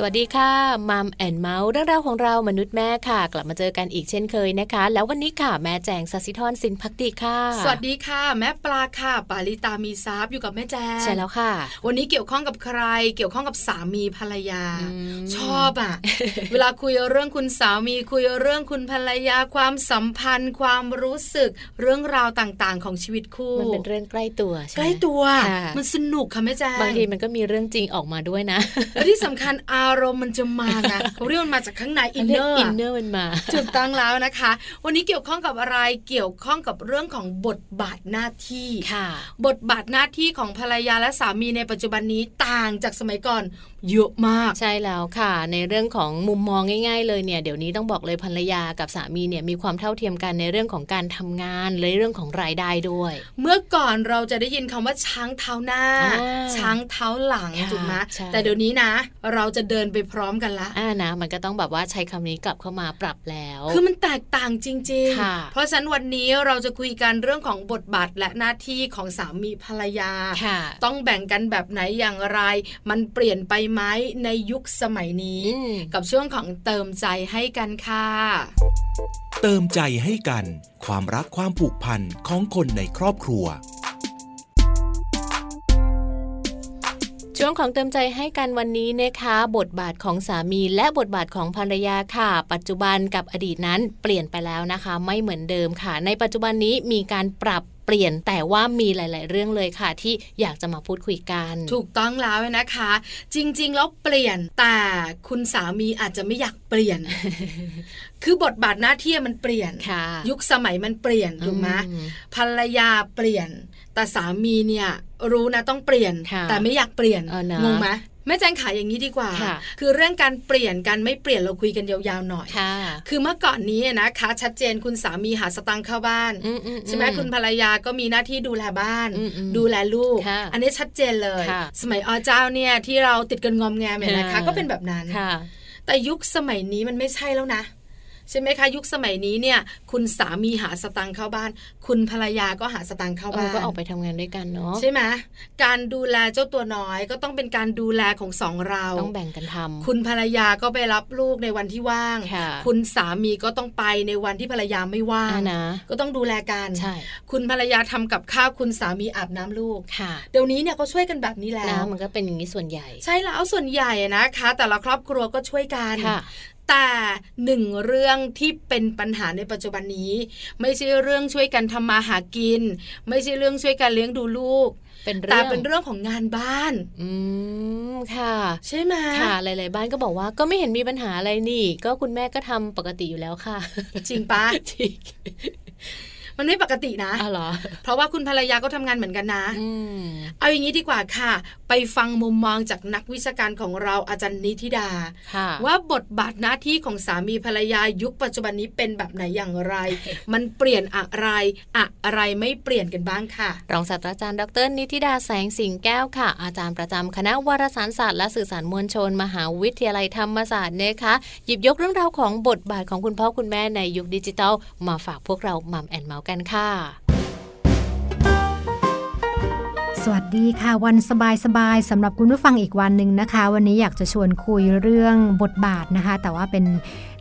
สวัสดีค่ะมัมแอนด์เมาส์เรื่องราวของเรามนุษย์แม่ค่ะกลับมาเจอกันอีกเช่นเคยนะคะแล้ววันนี้ค่ะแม่แจงสัสิธรสินภักดีค่ะสวัสดีค่ะแม่ปลาค่ะปาลิตามีทรัพย์อยู่กับแม่แจงใช่แล้วค่ะวันนี้เกี่ยวข้องกับใครเกี่ยวข้องกับสามีภรรยาชอบอ่ะ เวลาคุยเรื่องคุณสามีคุยเรื่องคุณภรรยาความสัมพันธ์ความรู้สึกเรื่องราวต่างๆของชีวิตคู่มันเป็นเรื่องใกล้ตัวใช่ไหมใกล้ตัวมันสนุกค่ะแม่แจงบางทีมันก็มีเรื่องจริงออกมาด้วยนะและที่สำคัญอารมณ์มันจะมานะเรื่องมันมาจากข้างในอินเนอร์มันมาจุดตั้งแล้วนะคะวันนี้เกี่ยวข้องกับอะไรเกี่ยวข้องกับเรื่องของบทบาทหน้าที่ค่ะบทบาทหน้าที่ของภรรยาและสามีในปัจจุบันนี้ต่างจากสมัยก่อนเยอะมากใช่แล้วค่ะในเรื่องของมุมมองง่ายๆเลยเนี่ยเดี๋ยวนี้ต้องบอกเลยภรรยากับสามีเนี่ยมีความเท่าเทียมกันในเรื่องของการทำงานในเรื่องของรายได้ด้วยเมื่อก่อนเราจะได้ยินคำว่าช้างเท้าหน้าช้างเท้าหลังถูกไหมแต่เดี๋ยวนี้นะเราจะเดินไปพร้อมกันละนะมันก็ต้องแบบว่าใช้คำนี้กลับเข้ามาปรับแล้วคือมันแตกต่างจริงๆเพราะฉะนั้นวันนี้เราจะคุยกันเรื่องของบทบาทและหน้าที่ของสามีภรรยาต้องแบ่งกันแบบไหนอย่างไรมันเปลี่ยนไปไหมในยุคสมัยนี้กับช่วงของเติมใจให้กันค่ะเติมใจให้กันความรักความผูกพันของคนในครอบครัวช่วงของเติมใจให้กันวันนี้นะคะบทบาทของสามีและบทบาทของภรรยาค่ะปัจจุบันกับอดีตนั้นเปลี่ยนไปแล้วนะคะไม่เหมือนเดิมค่ะในปัจจุบันนี้มีการปรับเปลี่ยนแต่ว่ามีหลายๆเรื่องเลยค่ะที่อยากจะมาพูดคุยกันถูกต้องแล้วนะคะจริงๆแล้วเปลี่ยนแต่คุณสามีอาจจะไม่อยากเปลี่ยน คือบทบาทหน้าที่มันเปลี่ยนยุคสมัยมันเปลี่ยนถูกไหมภรรยาเปลี่ยนแต่สามีเนี่ยรู้นะต้องเปลี่ยนแต่ไม่อยากเปลี่ยนงงไหมแม่แจงขายอย่างนี้ดีกว่า คือเรื่องการเปลี่ยนกันไม่เปลี่ยนเราคุยกันยาวๆหน่อย คือเมื่อก่อนนี้นะคะชัดเจนคุณสามีหาสตังค์เข้าบ้านใช่ไหมคุณภรรยาก็มีหน้าที่ดูแลบ้านดูแลลูกอันนี้ชัดเจนเลยสมัยอเจ้าเนี่ยที่เราติดกันงอมแงมเนี่ยนะคะก็เป็นแบบนั้นแต่ยุคสมัยนี้มันไม่ใช่แล้วนะใช่ไหมคะยุคสมัยนี้เนี่ยคุณสามีหาสตังค์เข้าบ้านคุณภรรยาก็หาสตังค์เข้าบ้านก็ออกไปทำงานด้วยกันเนาะใช่ไหมการดูแลเจ้าตัวน้อยก็ต้องเป็นการดูแลของสองเราต้องแบ่งกันทำคุณภรรยาก็ไปรับลูกในวันที่ว่างคุณสามีก็ต้องไปในวันที่ภรรยาไม่ว่างนะก็ต้องดูแลกันคุณภรรยาทำกับข้าวคุณสามีอาบน้ำลูกเดี๋ยวนี้เนี่ยก็ช่วยกันแบบนี้แล้วนะมันก็เป็นอย่างนี้ส่วนใหญ่ใช่แล้วส่วนใหญ่นะคะแต่ละครอบครัวก็ช่วยกันแต่หนึ่งเรื่องที่เป็นปัญหาในปัจจุบันนี้ไม่ใช่เรื่องช่วยกันทำมาหากินไม่ใช่เรื่องช่วยกันเลี้ยงดูลูกแต่เป็นเรื่องของงานบ้านค่ะใช่ไหมค่ะหลายๆบ้านก็บอกว่าก็ไม่เห็นมีปัญหาอะไรนี่ก็คุณแม่ก็ทำปกติอยู่แล้วค่ะจริงปะจริงมันไม่ปกตินะเพราะว่าคุณภรรยาก็ทำงานเหมือนกันนะเอาอย่างนี้ดีกว่าค่ะไปฟังมุมมองจากนักวิชาการของเราอาจารย์นิธิดาว่าบทบาทหน้าที่ของสามีภรรยายุคปัจจุบันนี้เป็นแบบไหนอย่างไร มันเปลี่ยนอะไรอะไรไม่เปลี่ยนกันบ้างค่ะรองศาสตราจารย์ดร.นิธิดาแสงสิงแก้วค่ะอาจารย์ประจำคณะวารสารศาสตร์และสื่อสารมวลชนมหาวิทยาลัยธรรมศาสตร์นะคะหยิบยกเรื่องราวของบทบาทของคุณพ่อคุณแม่ในยุคดิจิทัลมาฝากพวกเรามัมแอนด์เมาส์กันค่ะสวัสดีค่ะวันสบายๆ สำหรับคุณผู้ฟังอีกวันหนึ่งนะคะวันนี้อยากจะชวนคุยเรื่องบทบาทนะคะแต่ว่าเป็น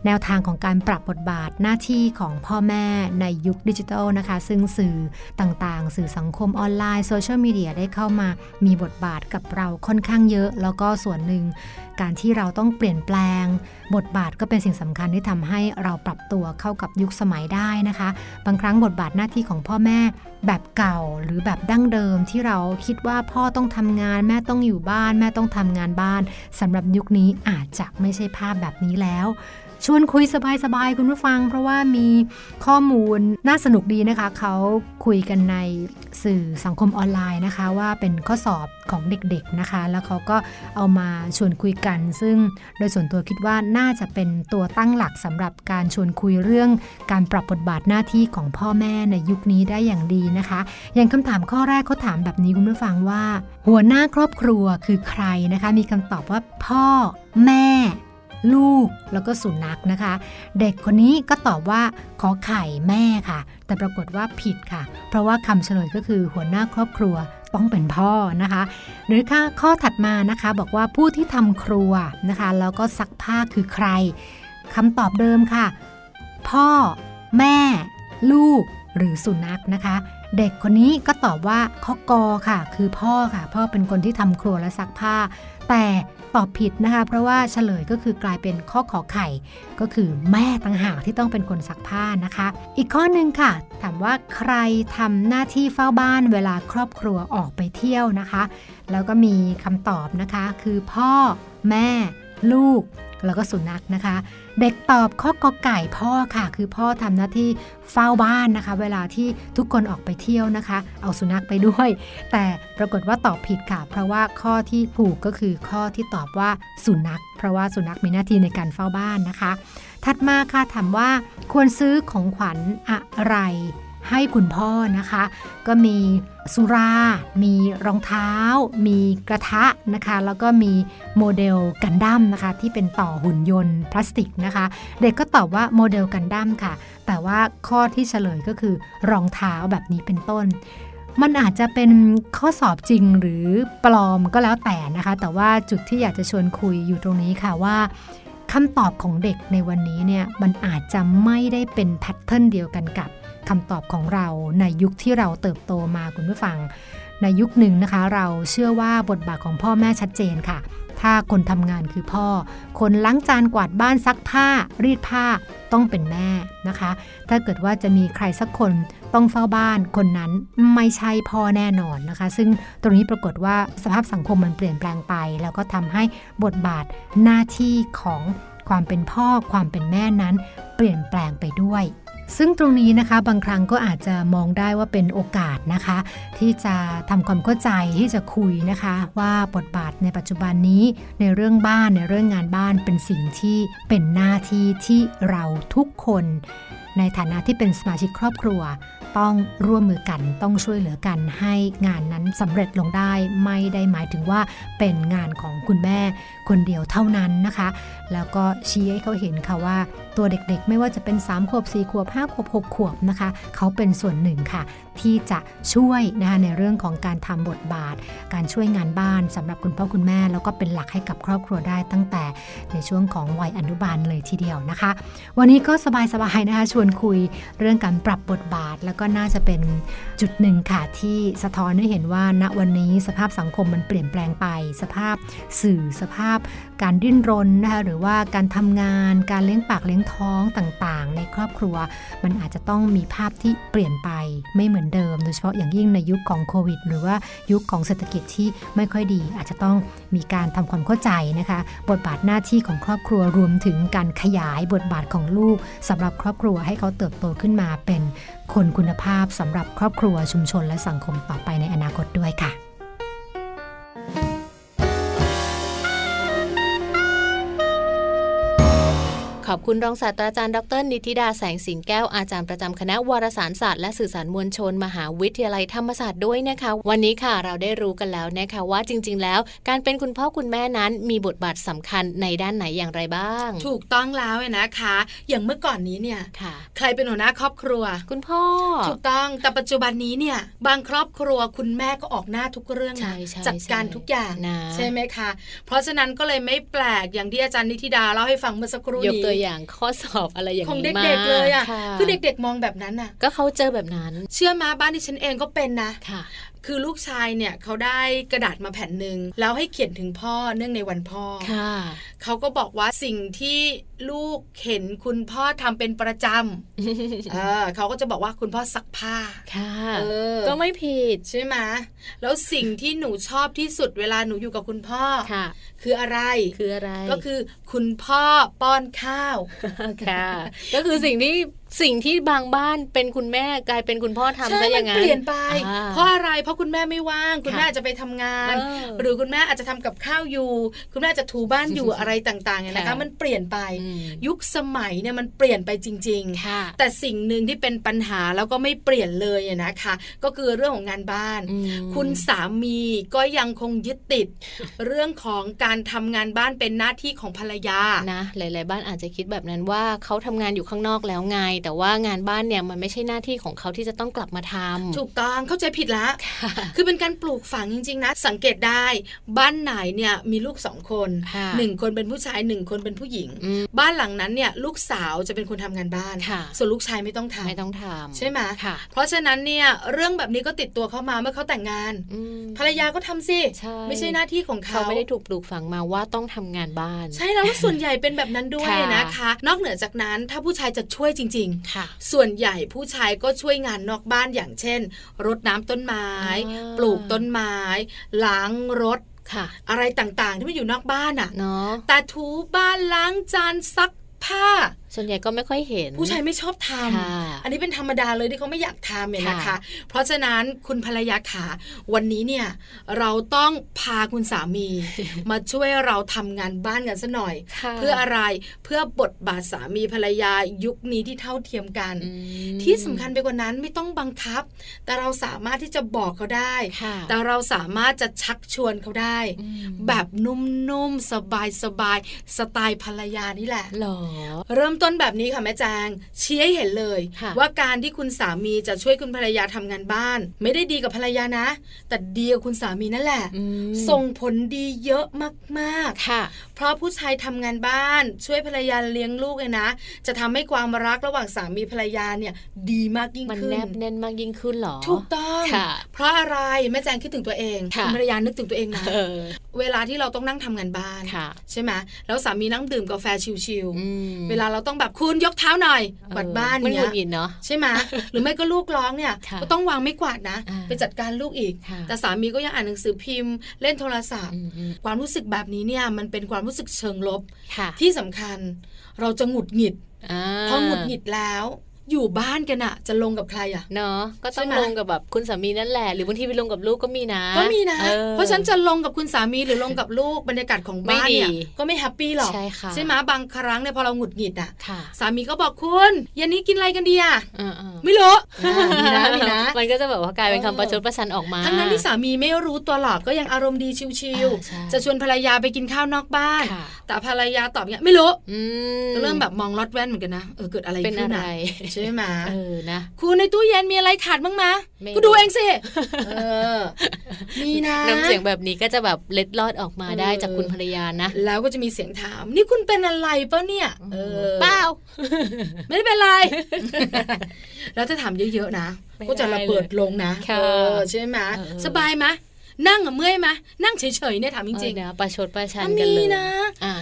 แนวทางของการปรับบทบาทหน้าที่ของพ่อแม่ในยุคดิจิทัลนะคะซึ่งสื่อต่างๆสื่อสังคมออนไลน์โซเชียลมีเดียได้เข้ามามีบทบาทกับเราค่อนข้างเยอะแล้วก็ส่วนหนึ่งการที่เราต้องเปลี่ยนแปลงบทบาทก็เป็นสิ่งสำคัญที่ทำให้เราปรับตัวเข้ากับยุคสมัยได้นะคะบางครั้งบทบาทหน้าที่ของพ่อแม่แบบเก่าหรือแบบดั้งเดิมที่เราคิดว่าพ่อต้องทำงานแม่ต้องอยู่บ้านแม่ต้องทำงานบ้านสำหรับยุคนี้อาจจะไม่ใช่ภาพแบบนี้แล้วชวนคุยสบายๆคุณผู้ฟังเพราะว่ามีข้อมูลน่าสนุกดีนะคะเขาคุยกันในสื่อสังคมออนไลน์นะคะว่าเป็นข้อสอบของเด็กๆนะคะแล้วเขาก็เอามาชวนคุยกันซึ่งโดยส่วนตัวคิดว่าน่าจะเป็นตัวตั้งหลักสำหรับการชวนคุยเรื่องการปรับบทบาทหน้าที่ของพ่อแม่ในยุคนี้ได้อย่างดีนะคะอย่างคำถามข้อแรกเขาถามแบบนี้คุณผู้ฟังว่าหัวหน้าครอบครัวคือใครนะคะมีคำตอบว่าพ่อแม่ ลูกแล้วก็สุนัขนะคะเด็กคนนี้ก็ตอบว่าขอไข่แม่ค่ะแต่ปรากฏว่าผิดค่ะเพราะว่าคำเฉลยก็คือหัวหน้าครอบครัวต้องเป็นพ่อนะคะหรือข้อถัดมานะคะบอกว่าผู้ที่ทำครัวนะคะแล้วก็ซักผ้าคือใครคำตอบเดิมค่ะพ่อแม่ลูกหรือสุนัขนะคะเด็กคนนี้ก็ตอบว่าข้อกอค่ะคือพ่อค่ะพ่อเป็นคนที่ทำครัวและซักผ้าแต่ตอบผิดนะคะเพราะว่าเฉลยก็คือกลายเป็นข้อขอไข่ก็คือแม่ต่างหากที่ต้องเป็นคนซักผ้านะคะอีกข้อหนึ่งค่ะถามว่าใครทำหน้าที่เฝ้าบ้านเวลาครอบครัวออกไปเที่ยวนะคะแล้วก็มีคำตอบนะคะคือพ่อแม่ลูกแล้วก็สุนัขนะคะเด็กตอบข้อกอไก่พ่อค่ะคือพ่อทำหน้าที่เฝ้าบ้านนะคะเวลาที่ทุกคนออกไปเที่ยวนะคะเอาสุนัขไปด้วยแต่ปรากฏว่าตอบผิดค่ะเพราะว่าข้อที่ถูกก็คือข้อที่ตอบว่าสุนัขเพราะว่าสุนัขมีหน้าที่ในการเฝ้าบ้านนะคะถัดมาค่ะถามว่าควรซื้อของขวัญอะไรให้คุณพ่อนะคะก็มีสุรามีรองเท้ามีกระทะนะคะแล้วก็มีโมเดลกันดั้มนะคะที่เป็นต่อหุ่นยนต์พลาสติกนะคะเด็กก็ตอบว่าโมเดลกันดั้มค่ะแต่ว่าข้อที่เฉลยก็คือรองเท้าแบบนี้เป็นต้นมันอาจจะเป็นข้อสอบจริงหรือปลอมก็แล้วแต่นะคะแต่ว่าจุดที่อยากจะชวนคุยอยู่ตรงนี้ค่ะว่าคำตอบของเด็กในวันนี้เนี่ยมันอาจจะไม่ได้เป็นแพทเทิร์นเดียวกันกับคำตอบของเราในยุคที่เราเติบโตมาคุณผู้ฟังในยุคหนึ่งนะคะเราเชื่อว่าบทบาทของพ่อแม่ชัดเจนค่ะถ้าคนทำงานคือพ่อคนล้างจานกวาดบ้านซักผ้ารีดผ้าต้องเป็นแม่นะคะถ้าเกิดว่าจะมีใครสักคนต้องเฝ้าบ้านคนนั้นไม่ใช่พ่อแน่นอนนะคะซึ่งตรงนี้ปรากฏว่าสภาพสังคมมันเปลี่ยนแปลงไปแล้วก็ทำให้บทบาทหน้าที่ของความเป็นพ่อความเป็นแม่นั้นเปลี่ยนแปลงไปด้วยซึ่งตรงนี้นะคะบางครั้งก็อาจจะมองได้ว่าเป็นโอกาสนะคะที่จะทำความเข้าใจที่จะคุยนะคะว่าบทบาทในปัจจุบันนี้ในเรื่องบ้านในเรื่องงานบ้านเป็นสิ่งที่เป็นหน้าที่ที่เราทุกคนในฐานะที่เป็นสมาชิกครอบครัวต้องร่วมมือกันต้องช่วยเหลือกันให้งานนั้นสำเร็จลงได้ไม่ได้หมายถึงว่าเป็นงานของคุณแม่คนเดียวเท่านั้นนะคะแล้วก็ชี้ให้เขาเห็นค่ะว่าตัวเด็กๆไม่ว่าจะเป็น3ขวบ4ขวบ5ขวบ6ขวบนะคะเขาเป็นส่วนหนึ่งค่ะที่จะช่วยนะคะในเรื่องของการทำบทบาทการช่วยงานบ้านสำหรับคุณพ่อคุณแม่แล้วก็เป็นหลักให้กับครอบครัวได้ตั้งแต่ในช่วงของวัยอนุบาลเลยทีเดียวนะคะวันนี้ก็สบายๆนะคะชวนคุยเรื่องการปรับบทบาทแล้วก็น่าจะเป็นจุดหนึ่งค่ะที่สะท้อนให้เห็นว่าณวันนี้สภาพสังคมมันเปลี่ยนแปลงไปสภาพสื่อสภาพการดิ้นรนนะคะหรือว่าการทำงานการเลี้ยงปากเลี้ยงท้องต่างๆในครอบครัวมันอาจจะต้องมีภาพที่เปลี่ยนไปไม่เหมือนเดิมโดยเฉพาะอย่างยิ่งในยุคของโควิดหรือว่ายุคของเศรษฐกิจที่ไม่ค่อยดีอาจจะต้องมีการทำความเข้าใจนะคะบทบาทหน้าที่ของครอบครัวรวมถึงการขยายบทบาทของลูกสำหรับครอบครัวให้เขาเติบโตขึ้นมาเป็นคนคุณภาพสำหรับครอบครัวชุมชนและสังคมต่อไปในอนาคตด้วยค่ะขอบคุณรองศาสตราจารย์ดร.นิติดาแสงสิงแก้วอาจารย์ประจำคณะวารสารศาสตร์และสื่อสารมวลชนมหาวิทยาลัยธรรมศาสตร์ด้วยนะคะวันนี้ค่ะเราได้รู้กันแล้วนะคะว่าจริงๆแล้วการเป็นคุณพ่อคุณแม่นั้นมีบทบาทสำคัญในด้านไหนอย่างไรบ้างถูกต้องแล้วนะคะอย่างเมื่อก่อนนี้เนี่ยใครเป็นหัวหน้าครอบครัวคุณพ่อถูกต้องแต่ปัจจุบันนี้เนี่ยบางครอบครัวคุณแม่ก็ออกหน้าทุกเรื่องจัดการทุกอย่างนะใช่ไหมคะเพราะฉะนั้นก็เลยไม่แปลกอย่างที่อาจารย์นิติดาเล่าให้ฟังเมื่อสักครู่นี้อย่างข้อสอบอะไรอย่างนี้ของเด็กๆเลยอ่ะคือเด็กๆมองแบบนั้นน่ะก็เขาเจอแบบนั้นเชื่อมาบ้านที่ฉันเองก็เป็นนะคือลูกชายเนี่ยเขาได้กระดาษมาแผ่นนึงแล้วให้เขียนถึงพ่อเนื่องในวันพ่อเขาก็บอกว่าสิ่งที่ลูกเห็นคุณพ่อทำเป็นประจำ เขาก็จะบอกว่าคุณพ่อซักผ้าก็ไม่ผิดใช่ไหมแล้วสิ่งที่หนูชอบที่สุดเวลาหนูอยู่กับคุณพ่อคืออะไรก็คือคุณพ่อป้อนข้าว ก็คือสิ่งที่ สิ่งที่บางบ้านเป็นคุณแม่กลายเป็นคุณพ่อทำซะอย่างนั้นเปลี่ยนไปเพราะอะไรเพราะคุณแม่ไม่ว่างคุณแม่อาจจะไปทำงานหรือคุณแม่อาจจะทำกับข้าวอยู่คุณแม่จะถูบ้านอยู่อะไรต่างๆเนี่ยนะคะมันเปลี่ยนไปยุคสมัยเนี่ยมันเปลี่ยนไปจริงๆแต่สิ่งหนึ่งที่เป็นปัญหาแล้วก็ไม่เปลี่ยนเลยนะคะก็คือเรื่องของงานบ้านคุณสามีก็ยังคงยึดติดเรื่องของการทำงานบ้านเป็นหน้าที่ของภรรยานะหลายๆบ้านอาจจะคิดแบบนั้นว่าเขาทำงานอยู่ข้างนอกแล้วไงแต่ว่างานบ้านเนี่ยมันไม่ใช่หน้าที่ของเขาที่จะต้องกลับมาทำถูกต้องเข้าใจผิดละ คือเป็นการปลูกฝังจริงๆนะสังเกตได้บ้านไหนเนี่ยมีลูก2คน1คนเป็นผู้ชาย1คนเป็นผู้หญิงบ้านหลังนั้นเนี่ยลูกสาวจะเป็นคนทำงานบ้านส่วนลูกชายไม่ต้องทำใช่ไหมเพราะฉะนั้นเนี่ยเรื่องแบบนี้ก็ติดตัวเข้ามาเมื่อเขาแต่งงานภรรยาก็ทำสิไม่ใช่หน้าที่ของเขาไม่ได้ถูกปลูกฝังมาว่าต้องทำงานบ้านใช่แล้วส่วนใหญ่เป็นแบบนั้นด้วยนะคะนอกเหนือจากนั้นถ้าผู้ชายจะช่วยจริงๆส่วนใหญ่ผู้ชายก็ช่วยงานนอกบ้านอย่างเช่นรดน้ำต้นไม้ปลูกต้นไม้ล้างรถอะไรต่างๆที่มันอยู่นอกบ้านอ่ะแต่ถูบ้านล้างจานซักผ้าส่วนใหญ่ก็ไม่ค่อยเห็นผู้ชายไม่ชอบทำอันนี้เป็นธรรมดาเลยที่เขาไม่อยากทำเนี่ยนะคะเพราะฉะนั้นคุณภรรยาขาวันนี้เนี่ยเราต้องพาคุณสามีมาช่วยเราทำงานบ้านกันซะหน่อยเพื่ออะไรเพื่อบทบาทสามีภรรยายุคนี้ที่เท่าเทียมกันที่สำคัญไปกว่านั้นไม่ต้องบังคับแต่เราสามารถที่จะบอกเขาได้แต่เราสามารถจะชักชวนเขาได้แบบนุ่มๆสบายสไตล์ภรรยานี่แหละเริ่มต้นแบบนี้ค่ะแม่จางชี้ให้เห็นเลยว่าการที่คุณสามีจะช่วยคุณภรรยาทำงานบ้านไม่ได้ดีกับภรรยานะแต่ดีกับคุณสามีนั่นแหละส่งผลดีเยอะมากๆค่ะเพราะผู้ชายทำงานบ้านช่วยภรรยาเลี้ยงลูกเลยนะจะทำให้ความรักระหว่างสามีภรรยาเนี่ยดีมากยิ่งขึ้นมันแนบแน่นมากยิ่งขึ้นหรอถูกต้องเพราะอะไรแม่จางคิดถึงตัวเองคุณภรรยานึกถึงตัวเองนะเวลาที่เราต้องนั่งทำงานบ้านใช่ไหมแล้วสามีนั่งดื่มกาแฟชิลๆเวลาเราต้องแบบคุณยกเท้าหน่อยกวาดบ้านเนี่ยมันวุ่นวินเนาะใช่ไหม หรือไม่ก็ลูกร้องเนี่ยก็ต้องวางไม่กวาดนะไปจัดการลูกอีกแต่สามีก็ยังอ่านหนังสือพิมพ์เล่นโทรศัพท์ความรู้สึกแบบนี้เนี่ยมันเป็นความรู้สึกเชิงลบที่สำคัญเราจะหงุดหงิดพอหงุดหงิดแล้วอยู่บ้านกันอะจะลงกับใครอะเนาะก็ต้องลงกับแบบคุณสามีนั่นแหละหรือบางทีไปลงกับลูกก็มีนะเพราะฉันจะลงกับคุณสามีหรือลงกับลูกบรรยากาศของบ้านเนี่ยก็ไม่แฮปปี้หรอกใช่ไหมบางครั้งเนี่ยพอเราหงุดหงิดอะสามีก็บอกคุณเย็นนี้กินอะไรกันดีอะไม่รู้มีนะมันก็จะแบบว่ากลายเป็นคำประชดประชันออกมาทั้งนั้นที่สามีไม่รู้ตัวหรอกก็ยังอารมณ์ดีชิวๆจะชวนภรรยาไปกินข้าวนอกบ้านแต่ภรรยาตอบเนี่ยไม่รู้ก็เริ่มแบบมองลอดแว่นเหมือนกันนะเกิดอะไรขึ้นอะใช่ไหมนะคุณในตู้เย็นมีอะไรขาดบ้างมะก็ดูเองสิมีนะน้ำเสียงแบบนี้ก็จะแบบเล็ดลอดออกมาได้จากคุณภรรยานะแล้วก็จะมีเสียงถามนี่คุณเป็นอะไรเปล่าเนี่ยเปล่าไม่ได้เป็นไรแล้วถ้าถามเยอะๆนะก็จะระเบิดลงนะใช่ไหมสบายไหมนั่งเมื่อยไหมนั่งเฉยๆเนี่ยถามจริงๆนะประชดประชันกันเลยนะ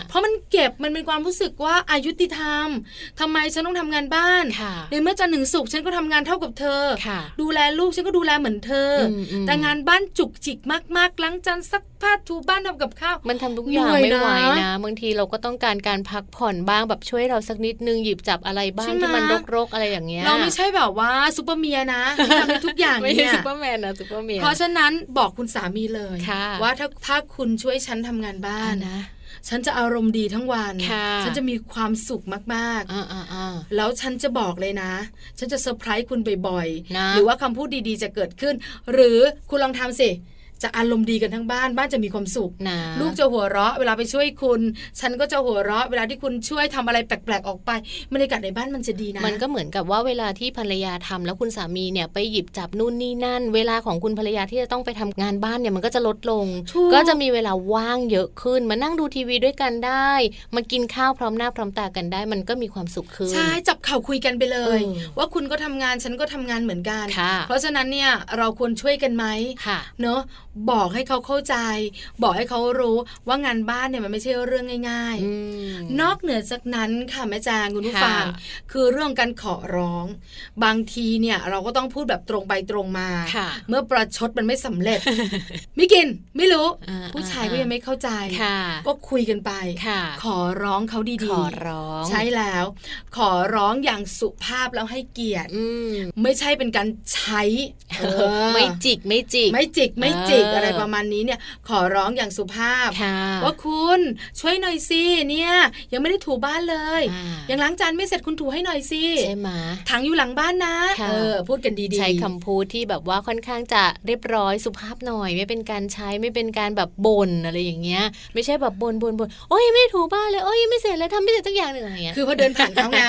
เพราะมันเก็บมันเป็นความรู้สึกว่าอายุติธรรมทำไมฉันต้องทำงานบ้านในเมื่อจันทร์ถึงศุกร์ฉันก็ทำงานเท่ากับเธอดูแลลูกฉันก็ดูแลเหมือนเธอแต่งานบ้านจุกจิกมากๆล้างจานซักผ้าถูบ้านทำกับข้าวมันทำทุกอย่างไม่ไหวนะบางทีเราก็ต้องการการพักผ่อนบ้างแบบช่วยเราสักนิดนึงหยิบจับอะไรบ้างที่มันรกๆอะไรอย่างเงี้ยเราไม่ใช่แบบว่าซุปเปอร์เมียนะทำได้ทุกอย่างเนี่ยไม่ใช่ซุปเปอร์แมนนะซุปเปอร์เมียเพราะฉะนั้นบอกคุณสามีเลยว่าถ้าคุณช่วยฉันทำงานบ้านนะฉันจะอารมณ์ดีทั้งวันฉันจะมีความสุขมากๆแล้วฉันจะบอกเลยนะฉันจะเซอร์ไพรส์คุณบ่อยๆหรือว่าคำพูดดีๆจะเกิดขึ้นหรือคุณลองทำสิจะอารมณ์ดีกันทั้งบ้านจะมีความสุขนะลูกจะหัวเราะเวลาไปช่วยคุณฉันก็จะหัวเราะเวลาที่คุณช่วยทำอะไรแปลกๆออกไปบรรยากาศในบ้านมันจะดีนะมันก็เหมือนกับว่าเวลาที่ภรรยาทำแล้วคุณสามีเนี่ยไปหยิบจับนู่นนี่นั่นเวลาของคุณภรรยาที่จะต้องไปทำงานบ้านเนี่ยมันก็จะลดลงก็จะมีเวลาว่างเยอะขึ้นมานั่งดูทีวีด้วยกันได้มากินข้าวพร้อมหน้าพร้อมตากันได้มันก็มีความสุขขึ้นใช่จับเข่าคุยกันไปเลยว่าคุณก็ทำงานฉันก็ทำงานเหมือนกันเพราะฉะนั้นเนี่ยเราควรช่วยกันไหมเนอะ บอกให้เขาเข้าใจบอกให้เขารู้ว่างานบ้านเนี่ยมันไม่ใช่เรื่องง่ายๆนอกเหนือจากนั้นค่ะแม่จางคุณผู้ฟังคือเรื่องการขอร้องบางทีเนี่ยเราก็ต้องพูดแบบตรงไปตรงมาเมื่อประชดมันไม่สำเร็จ ไม่กินไม่รู้ผู้ชายก็ยังไม่เข้าใจก็คุยกันไปขอร้องเขาดีๆขอร้องใช่แล้วขอร้องอย่างสุภาพแล้วให้เกียรติไม่ใช่เป็นการใช้ไม่จิกไม่จิกไม่จิกไม่จิกอะไรประมาณนี้เนี่ยขอร้องอย่างสุภาพว่าคุณช่วยหน่อยสิเนี่ยยังไม่ได้ถูบ้านเลยยังล้างจานไม่เสร็จคุณถูให้หน่อยสิใช่ไหมถังอยู่หลังบ้านนะพูดกันดีๆใช้คำพูดที่แบบว่าค่อนข้างจะเรียบร้อยสุภาพหน่อยไม่เป็นการใช้ไม่เป็นการแบบบ่นอะไรอย่างเงี้ยไม่ใช่แบบบ่นโอ้ยไม่ได้ถูบ้านเลยโอ้ยไม่เสร็จเลยทำไม่เสร็จสักอย่างหนึ่งอะไรเงี้ยคือพอเดินผ่านเขาไง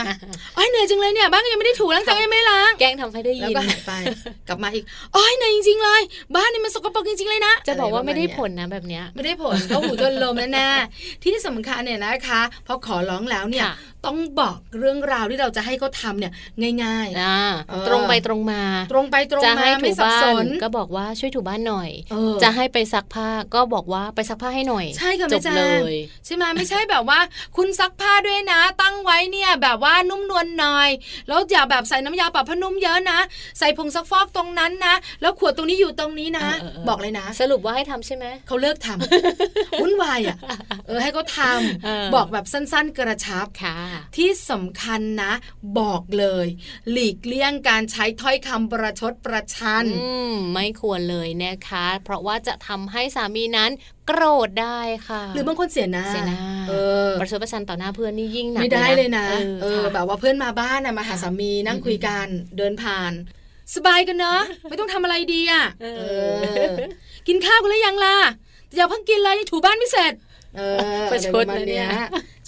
โอ้ยเหนื่อยจังเลยเนี่ยบ้านยังไม่ได้ถูล้างจานยังไม่ล้างแกงทำให้ได้ยินแล้วก็หายไปกลับมาอีกโอ้ยเหนื่อยจริงๆเลยบ้านนี่มันสกปรกจริงๆเลยนะจะบอกว่าไม่ได้ผลนะแบบเนี้ยไม่ได้ผลก็หูจนลมแน่ๆที่สำคัญเนี่ยนะคะพอขอร้องแล้วเนี่ยต้องบอกเรื่องราวที่เราจะให้เขาทำเนี่ยง่ายๆตรงไปตรงมาจะให้ถูบ้านก็บอกว่าช่วยถูบ้านหน่อยจะให้ไปซักผ้าก็บอกว่าไปซักผ้าให้หน่อยใช่ค่ะจบเลยใช่ไหมไม่ใช่แบบว่าคุณซักผ้าด้วยนะตั้งไว้เนี่ยแบบว่านุ่มนวลหน่อยแล้วอย่าแบบใส่น้ำยาปรับผ้านุ่มเยอะนะใส่ผงซักฟอกตรงนั้นนะแล้วขวดตรงนี้อยู่ตรงนี้นะบอกเลยนะสรุปว่าให้ทำใช่ไหมเขาเลิกทำวุ่นวายอ่ะให้เขาทำบอกแบบสั้นๆกระชับที่สำคัญนะบอกเลยหลีกเลี่ยงการใช้ถ้อยคำประชดประชันไม่ควรเลยนะคะเพราะว่าจะทำให้สามีนั้นโกรธได้ค่ะหรือบางคนเสียหน้าประชดประชันต่อหน้าเพื่อนนี่ยิ่งหนักไม่ได้เลยนะแบบว่าเพื่อนมาบ้านมาหาสามีนั่งคุยกันเดินผ่านสบายกันเนอะไม่ต้องทำอะไรดีอ่ะกินข้าวกันแล้วยังล่ะอย่าเพิ่งกินเลยถูบ้านไม่เสร็จประชดนะเนี่ย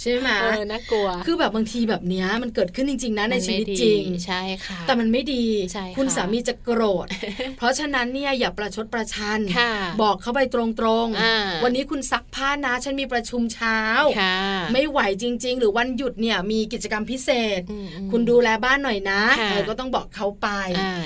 ใช่ไหมน่ากลัวคือแบบบางทีแบบเนี้ยมันเกิดขึ้นจริงๆนะในชีวิตจริงใช่ค่ะแต่มันไม่ดีคุณสามีจะโกรธ เพราะฉะนั้นเนี่ยอย่าประชดประชันบอกเขาไปตรงๆวันนี้คุณซักผ้านะฉันมีประชุมเช้าไม่ไหวจริงๆหรือวันหยุดเนี่ยมีกิจกรรมพิเศษคุณดูแลบ้านหน่อยนะก็ต้องบอกเขาไป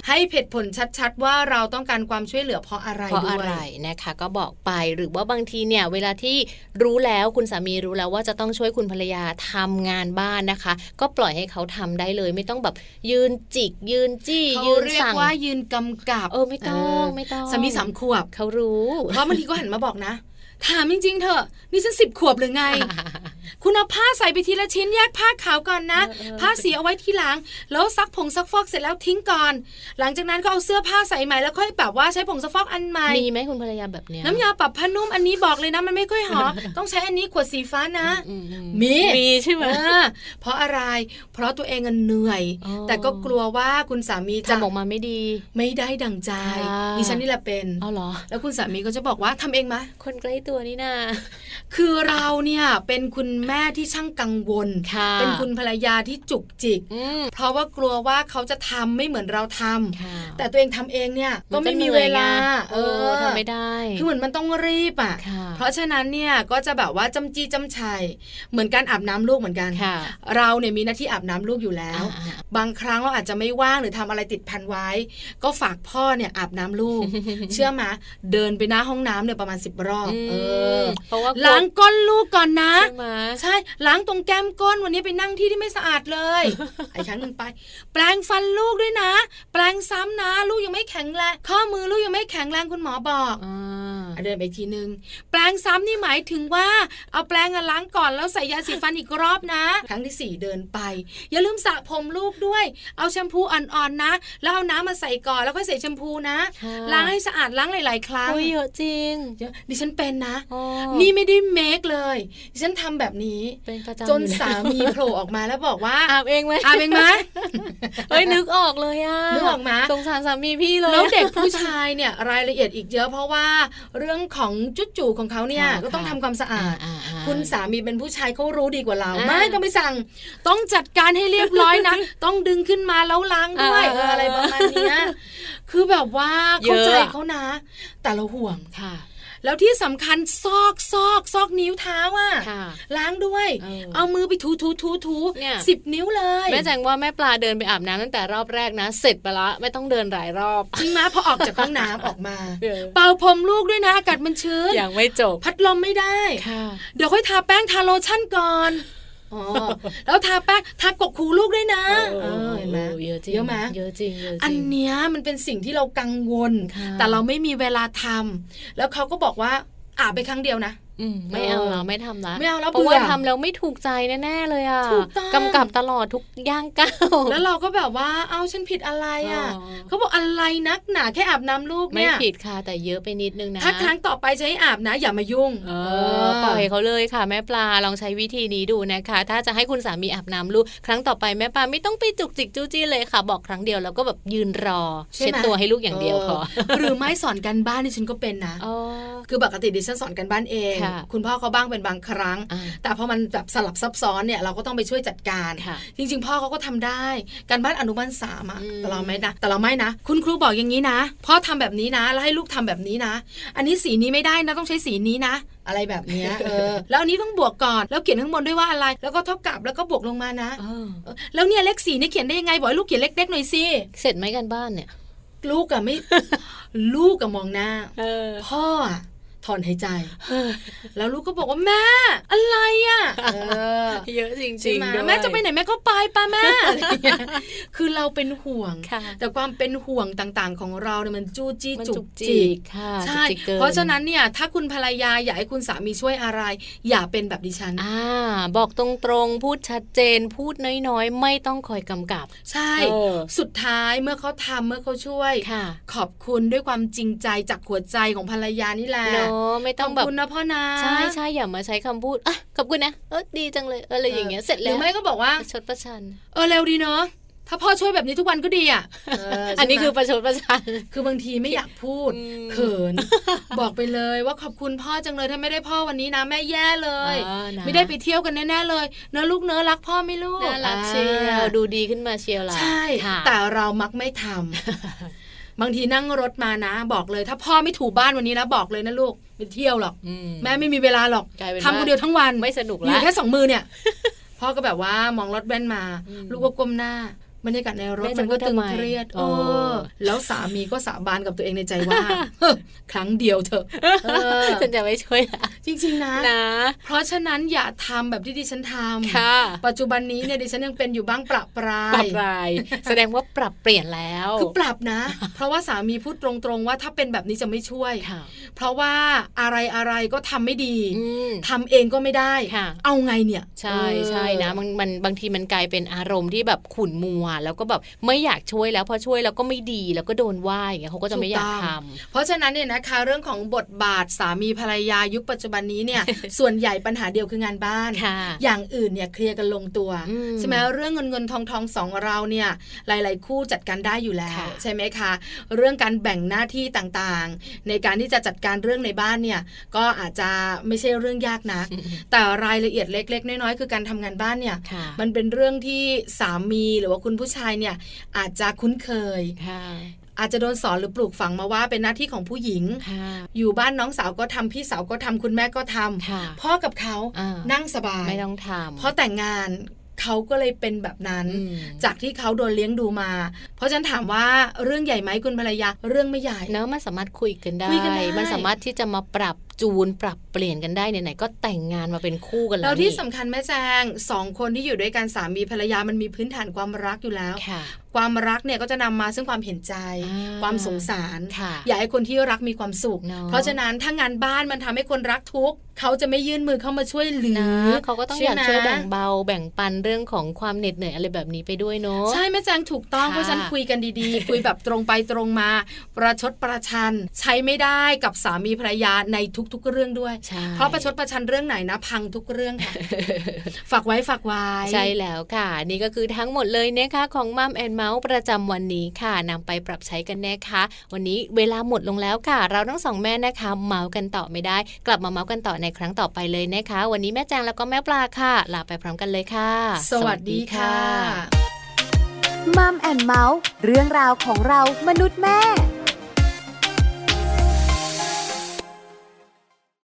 ให้เหตุผลชัดๆว่าเราต้องการความช่วยเหลือเพราะอะไรด้วยนะคะก็บอกไปหรือว่าบางทีเนี่ยเวลาที่รู้แล้วคุณสามีรู้แล้วว่าจะต้องช่วยคุณภรรยาทำงานบ้านนะคะก็ปล่อยให้เขาทำได้เลยไม่ต้องแบบยืนจิกยืนจี้ยืนสั่งว่ายืนกำกับไม่ต้องสามี3 ขวบเขารู้เพราะบางทีก็หันมาบอกนะถามจริงๆเถอะนี่ฉัน10 ขวบหรือไง คุณเอาผ้าใส่ไปทีละชิ้นแยกผ้าขาวก่อนนะผ้าสีเอาไว้ทีหลังแล้วซักผงซักฟอกเสร็จแล้วทิ้งก่อนหลังจากนั้นก็เอาเสื้อผ้าใส่ใหม่แล้วค่อยแบบว่าใช้ผงซักฟอกอันใหม่มีไหมคุณภรรยาแบบเนี้ยน้ำยาปรับผ้านุ่มอันนี้บอกเลยนะมันไม่ค่อยหอม ต้องใช้อันนี้ขวดสีฟ้านะ มีใช่ไหมเพราะอะไรเพราะตัวเองเหนื่อยแต่ก็กลัวว่าคุณสามีจะออกมาไม่ดีไม่ได้ดั่งใจดิฉันนี่แหละเป็นอ๋อเหรอแล้วคุณสามีก็จะบอกว่าทำเองมะคนใกล้ตัวนี่นะคือเราเนี่ยเป็นคุณแม่ที่ช่างกังวลเป็นคุณภรรยาที่จุกจิกเพราะว่ากลัวว่าเขาจะทำไม่เหมือนเราทำแต่ตัวเองทำเองเนี่ยก็ไม่มีเวลาทำไม่ได้คือเหมือนมันต้องรีบอ่ะเพราะฉะนั้นเนี่ยก็จะแบบว่าจำจี้จำชัยเหมือนการอาบน้ำลูกเหมือนกันเราเนี่ยมีหน้าที่อาบน้ำลูกอยู่แล้วบางครั้งเราอาจจะไม่ว่างหรือทำอะไรติดพันไว้ก็ฝากพ่อเนี่ยอาบน้ำลูก เชื่อมาเดินไปหน้าห้องน้ำเนี่ยประมาณ10 รอบล้างก้นลูกก่อนนะใช่ล้างตรงแก้มก้นวันนี้ไปนั่งที่ไม่สะอาดเลยไอ้ครั้งนึงไปแปรงฟันลูกด้วยนะแปรงซ้ำนะลูกยังไม่แข็งแรงข้อมือลูกยังไม่แข็งแรงคุณหมอบอกเดินไปทีนึงแปรงซ้ำนี่หมายถึงว่าเอาแปรงล้างก่อนแล้วใส่ยาสีฟันอีกรอบนะครั้งที่4เดินไปอย่าลืมสระผมลูกด้วยเอาแชมพูอ่อนๆนะแล้วเอาน้ำมาใส่ก่อนแล้วค่อยใส่แชมพูนะล้างให้สะอาดล้างหลายๆครั้งเยอะจริงดิฉันเป็นนะนี่ไม่ได้เมคเลยฉันทำแบบนี้จนสามีโผล่ออกมาแล้วบอกว่าอาบเองไหมเฮ้ยนึกออกเลยอ่ะนึกออกมาสงสารสามีพี่เลยแล้วเด็กผู้ชายเนี่ยรายละเอียดอีกเยอะเพราะว่าเรื่องของจุดจู่ของเขาเนี่ยก็ต้องทำความสะอาดคุณสามีเป็นผู้ชายเขารู้ดีกว่าเราไม่ต้องไปสั่งต้องจัดการให้เรียบร้อยนะต้องดึงขึ้นมาแล้วล้างด้วยอะไรประมาณนี้คือแบบว่าเข้าใจเขานะแต่เราห่วง แล้วที่สำคัญซอกนิ้วเท้าอ่ะล้างด้วยเอามือไปถูเนี่ย10 นิ้วเลยแม่แจงว่าแม่ปลาเดินไปอาบน้ำตั้งแต่รอบแรกนะเสร็จไปละไม่ต้องเดินหลายรอบจริงนะพอออกจากห้องน้ำออกมาเป่าพรมลูกด้วยนะอากาศมันชื้นยังไม่จบพัดลมไม่ได้เดี๋ยวค่อยทาแป้งทาโลชั่นก่อนแล้วทาแป้งทากกคูลูกด้วยนะเห็นไหมเยอะจริงเยอะไหมเยอะจริงอันเนี้ยมันเป็นสิ่งที่เรากังวลแต่เราไม่มีเวลาทำแล้วเขาก็บอกว่าอาบไปครั้งเดียวนะไม่เอาแล้วไม่ทำแล้วไม่เอาแล้วเบื่อเพราะว่าทำแล้วไม่ถูกใจแน่ๆเลยอ่ะกำกับตลอดทุกย่างก้าวแล้วเราก็แบบว่าเอ้าฉันผิดอะไรอ่ะเขาบอกอะไรนักหนาแค่อาบน้ำลูกเนี่ยไม่ผิดค่ะแต่เยอะไปนิดนึงนะถ้าครั้งต่อไปจะให้อาบนะอย่ามายุ่งปล่อยเขาเลยค่ะแม่ปลาลองใช้วิธีนี้ดูนะคะถ้าจะให้คุณสามีอาบน้ำลูกครั้งต่อไปแม่ปลาไม่ต้องไปจุกจิกจู้จี้เลยค่ะบอกครั้งเดียวแล้วก็แบบยืนรอเช็ดตัวให้ลูกอย่างเดียวพอหรือไม่สอนกันบ้านดิฉันก็เป็นนะคือปกติดิฉันสอนกันบ้านเองคุณพ่อเขาบ้างเป็นบางครั้งแต่พอมันแบบสลับซับซ้อนเนี่ยเราก็ต้องไปช่วยจัดการจริงๆพ่อเขาก็ทำได้การบ้านอนุบาล3อ่ะแต่เราไม่นะคุณครูบอกอย่างนี้นะพ่อทำแบบนี้นะแล้วให้ลูกทำแบบนี้นะอันนี้สีนี้ไม่ได้นะต้องใช้สีนี้นะอะไรแบบนี้แล้วอันนี้ต้องบวกก่อนแล้วเขียนข้างบนด้วยว่าอะไรแล้วก็เท่ากับแล้วก็บวกลงมานะแล้วเนี่ยเลข4นี่เขียนได้ยังไงบอกให้ลูกเขียนเลขเล็กหน่อยสิเสร็จไหมกันบ้านเนี่ยลูกอะไม่ ลูกอะมองหน้าพ่ออะถอนหายใจแล้วลูกก็บอกว่าแม่อะไรอ่ะเยอะจริงๆด้วยแม่จะไปไหนแม่ก็ไปป่ะแม่คือเราเป็นห่วงแต่ความเป็นห่วงต่างๆของเราเนี่ยมันจู้จี้จุกจิกใช่เพราะฉะนั้นเนี่ยถ้าคุณภรรยาอยากให้คุณสามีช่วยอะไรอย่าเป็นแบบดิฉันบอกตรงๆพูดชัดเจนพูดน้อยๆไม่ต้องคอยกำกับใช่สุดท้ายเมื่อเขาทำเมื่อเขาช่วยขอบคุณด้วยความจริงใจจากหัวใจของภรรยานี่แหละไม่ต้องแบบขอบคุณนะพ่อนะใช่ๆอย่ามาใช้คำพูดอ่ะขอบคุณนะดีจังเลยอะไรอย่างเงี้ยเสร็จแล้วหรือไม่ก็บอกว่าชดประชันเร็วดีเนาะถ้าพ่อช่วยแบบนี้ทุกวันก็ดีอ่ะ อันนี้คือประชดประชันคือบางทีไม่อยากพูดเขิน บอกไปเลยว่าขอบคุณพ่อจังเลยถ้าไม่ได้พ่อวันนี้นะแม่แย่เลยไม่ได้ไปเที่ยวกันแน่ๆเลยเนอะลูกเนอะรักพ่อไม่ลูกรักเชียวดูดีขึ้นมาเชียวล่ะใช่แต่เรามักไม่ทำ บางทีนั่งรถมานะบอกเลยถ้าพ่อไม่ถูบ้านวันนี้นะบอกเลยนะลูกไม่เที่ยวหรอกแม่ไม่มีเวลาหรอกทำคนเดียวทั้งวันไม่สนุกแล้วมีแค่2 มือเนี่ย พ่อก็แบบว่ามองรถแว่นมาลูกก็ก้มหน้าบรรยากาศในรถมันก็ตึงเครียดแล้วสามีก็สาบานกับตัวเองในใจว่า ครั้งเดียวเถอะฉันจะไม่ช่วยละจริงๆนะเพราะฉะนั้นอย่าทำแบบที่ดิฉันทำปัจจุบันนี้เนี่ยดิฉันยังเป็นอยู่บ้างปรับปราย แสดงว่าปรับเปลี่ยนแล้วคือปรับนะ เพราะว่าสามีพูดตรงๆว่าถ้าเป็นแบบนี้จะไม่ช่วย เพราะว่าอะไรก็ทำไม่ดีทำเองก็ไม่ได้เอาไงเนี่ยใช่ๆนะมันบางทีมันกลายเป็นอารมณ์ที่แบบขุ่นมัวแล้วก็แบบไม่อยากช่วยแล้วพอช่วยแล้วก็ไม่ดีแล้วก็โดนว่าอย่างเงี้ยเขาก็จะไม่อยากทำเพราะฉะนั้นเนี่ยนะคะเรื่องของบทบาทสามีภรรยายุคปัจจุบันนี้เนี่ย ส่วนใหญ่ปัญหาเดียวคืองานบ้าน อย่างอื่นเนี่ยเคลียร์กันลงตัวใช่ไหมเรื่องเงินทองสองเราเนี่ยหลายๆคู่จัดการได้อยู่แล้วใช่ไหมคะเรื่องการแบ่งหน้าที่ต่างๆในการที่จะจัดการเรื่องในบ้านเนี่ยก็อาจจะไม่ใช่เรื่องยากนัก แต่รายละเอียดเล็กๆน้อยๆคือการทำงานบ้านเนี่ย มันเป็นเรื่องที่สามีหรือว่าคุณผู้ชายเนี่ยอาจจะคุ้นเคยอาจจะโดนสอนหรือปลูกฝังมาว่าเป็นหน้าที่ของผู้หญิงอยู่บ้านน้องสาวก็ทำพี่สาวก็ทำคุณแม่ก็ทำพ่อกับเขานั่งสบายไม่ต้องทำเพราะแต่งงานเขาก็เลยเป็นแบบนั้นจากที่เขาโดนเลี้ยงดูมาเพราะฉันถามว่าเรื่องใหญ่ไหมคุณภรรยาเรื่องไม่ใหญ่เนอะมันสามารถคุยกันได้มันสามารถที่จะมาปรับจูนปรับเปลี่ยนกันได้ไหนๆก็แต่งงานมาเป็นคู่กันแล้วแล้วที่สำคัญแม่แจง2 คนที่อยู่ด้วยกันสามีภรรยามันมีพื้นฐานความรักอยู่แล้วความรักเนี่ยก็จะนำมาซึ่งความเห็นใจความสงสารอยากให้คนที่รักมีความสุขเพราะฉะนั้นถ้างานบ้านมันทำให้คนรักทุกข์เขาจะไม่ยื่นมือเข้ามาช่วยเหลือเขาก็ต้องอยากช่วยแบ่งเบาแบ่งปันเรื่องของความเหน็ดเหนื่อยอะไรแบบนี้ไปด้วยเนาะใช่แม่แจงถูกต้องเพราะฉันคุยกันดีๆ คุยแบบตรงไปตรงมาประชดประชันใช้ไม่ได้กับสามีภรรยาในทุกๆเรื่องด้วยเพราะประชดประชันเรื่องไหนนะพังทุกเรื่อง ฝากไว้ใช่แล้วค่ะนี่ก็คือทั้งหมดเลยนะคะของมัมแอนด์เมาส์ประจำวันนี้ค่ะนำไปปรับใช้กันนะคะวันนี้เวลาหมดลงแล้วค่ะเราทั้งสองแม่นะคะเมาส์กันต่อไม่ได้กลับมาเมาส์กันต่อในครั้งต่อไปเลยนะคะวันนี้แม่แจงแล้วก็แม่ปลาค่ะลาไปพร้อมกันเลยค่ะสวัสดีค่ะมัมแอนด์เมาส์เรื่องราวของเรามนุษย์แม่